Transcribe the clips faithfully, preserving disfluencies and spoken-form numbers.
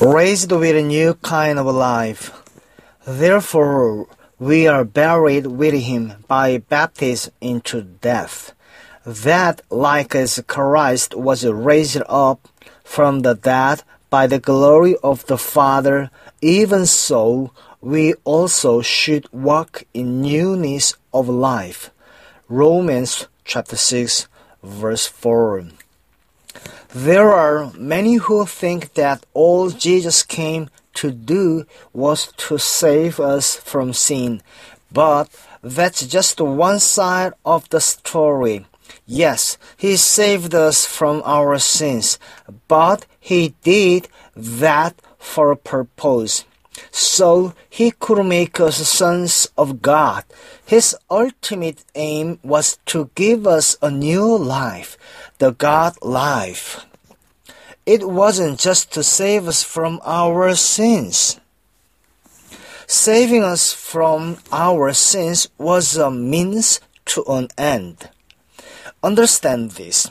raised with a new kind of life. Therefore, we are buried with him by baptism into death, that like as Christ was raised up from the dead by the glory of the Father, even so we also should walk in newness of life. Romans chapter six, verse four. There are many who think that all Jesus came to do was to save us from sin, but that's just one side of the story. Yes, He saved us from our sins, but He did that for a purpose, so He could make us sons of God. His ultimate aim was to give us a new life, the God life. It wasn't just to save us from our sins. Saving us from our sins was a means to an end. Understand this.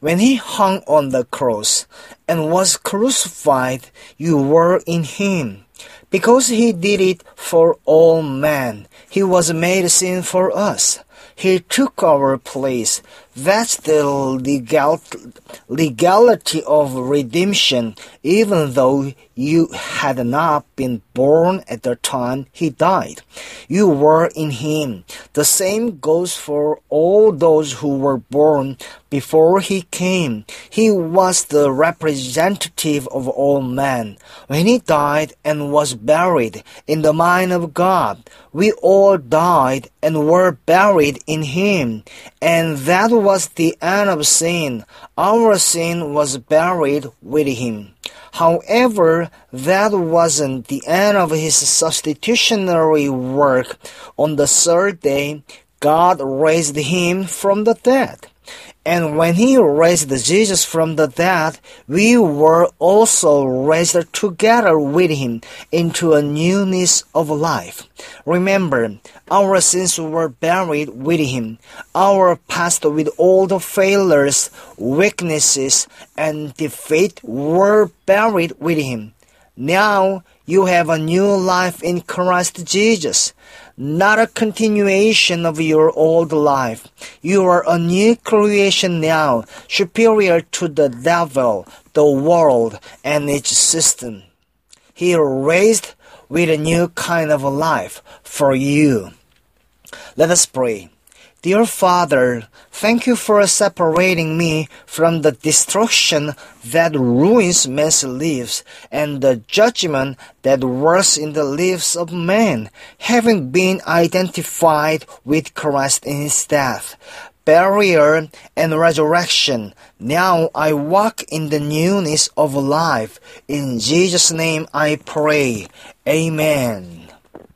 When He hung on the cross and was crucified, you were in Him. Because He did it for all men, He was made sin for us. He took our place. That's the legal, legality of redemption. Even though you had not been born at the time He died, you were in Him. The same goes for all those who were born before He came. He was the representative of all men. When He died and was buried in the mind of God, we all died and were buried in Him. And that was the end of sin. Our sin was buried with Him. However, that wasn't the end of His substitutionary work. On the third day, God raised Him from the dead. And when He raised Jesus from the dead, we were also raised together with Him into a newness of life. Remember, our sins were buried with Him. Our past with all the failures, weaknesses, and defeat were buried with Him. Now you have a new life in Christ Jesus. Not a continuation of your old life. You are a new creation now, superior to the devil, the world, and its system. He raised with a new kind of life for you. Let us pray. Dear Father, thank You for separating me from the destruction that ruins man's lives and the judgment that works in the lives of man, having been identified with Christ in His death, burial, and resurrection. Now I walk in the newness of life. In Jesus' name I pray. Amen.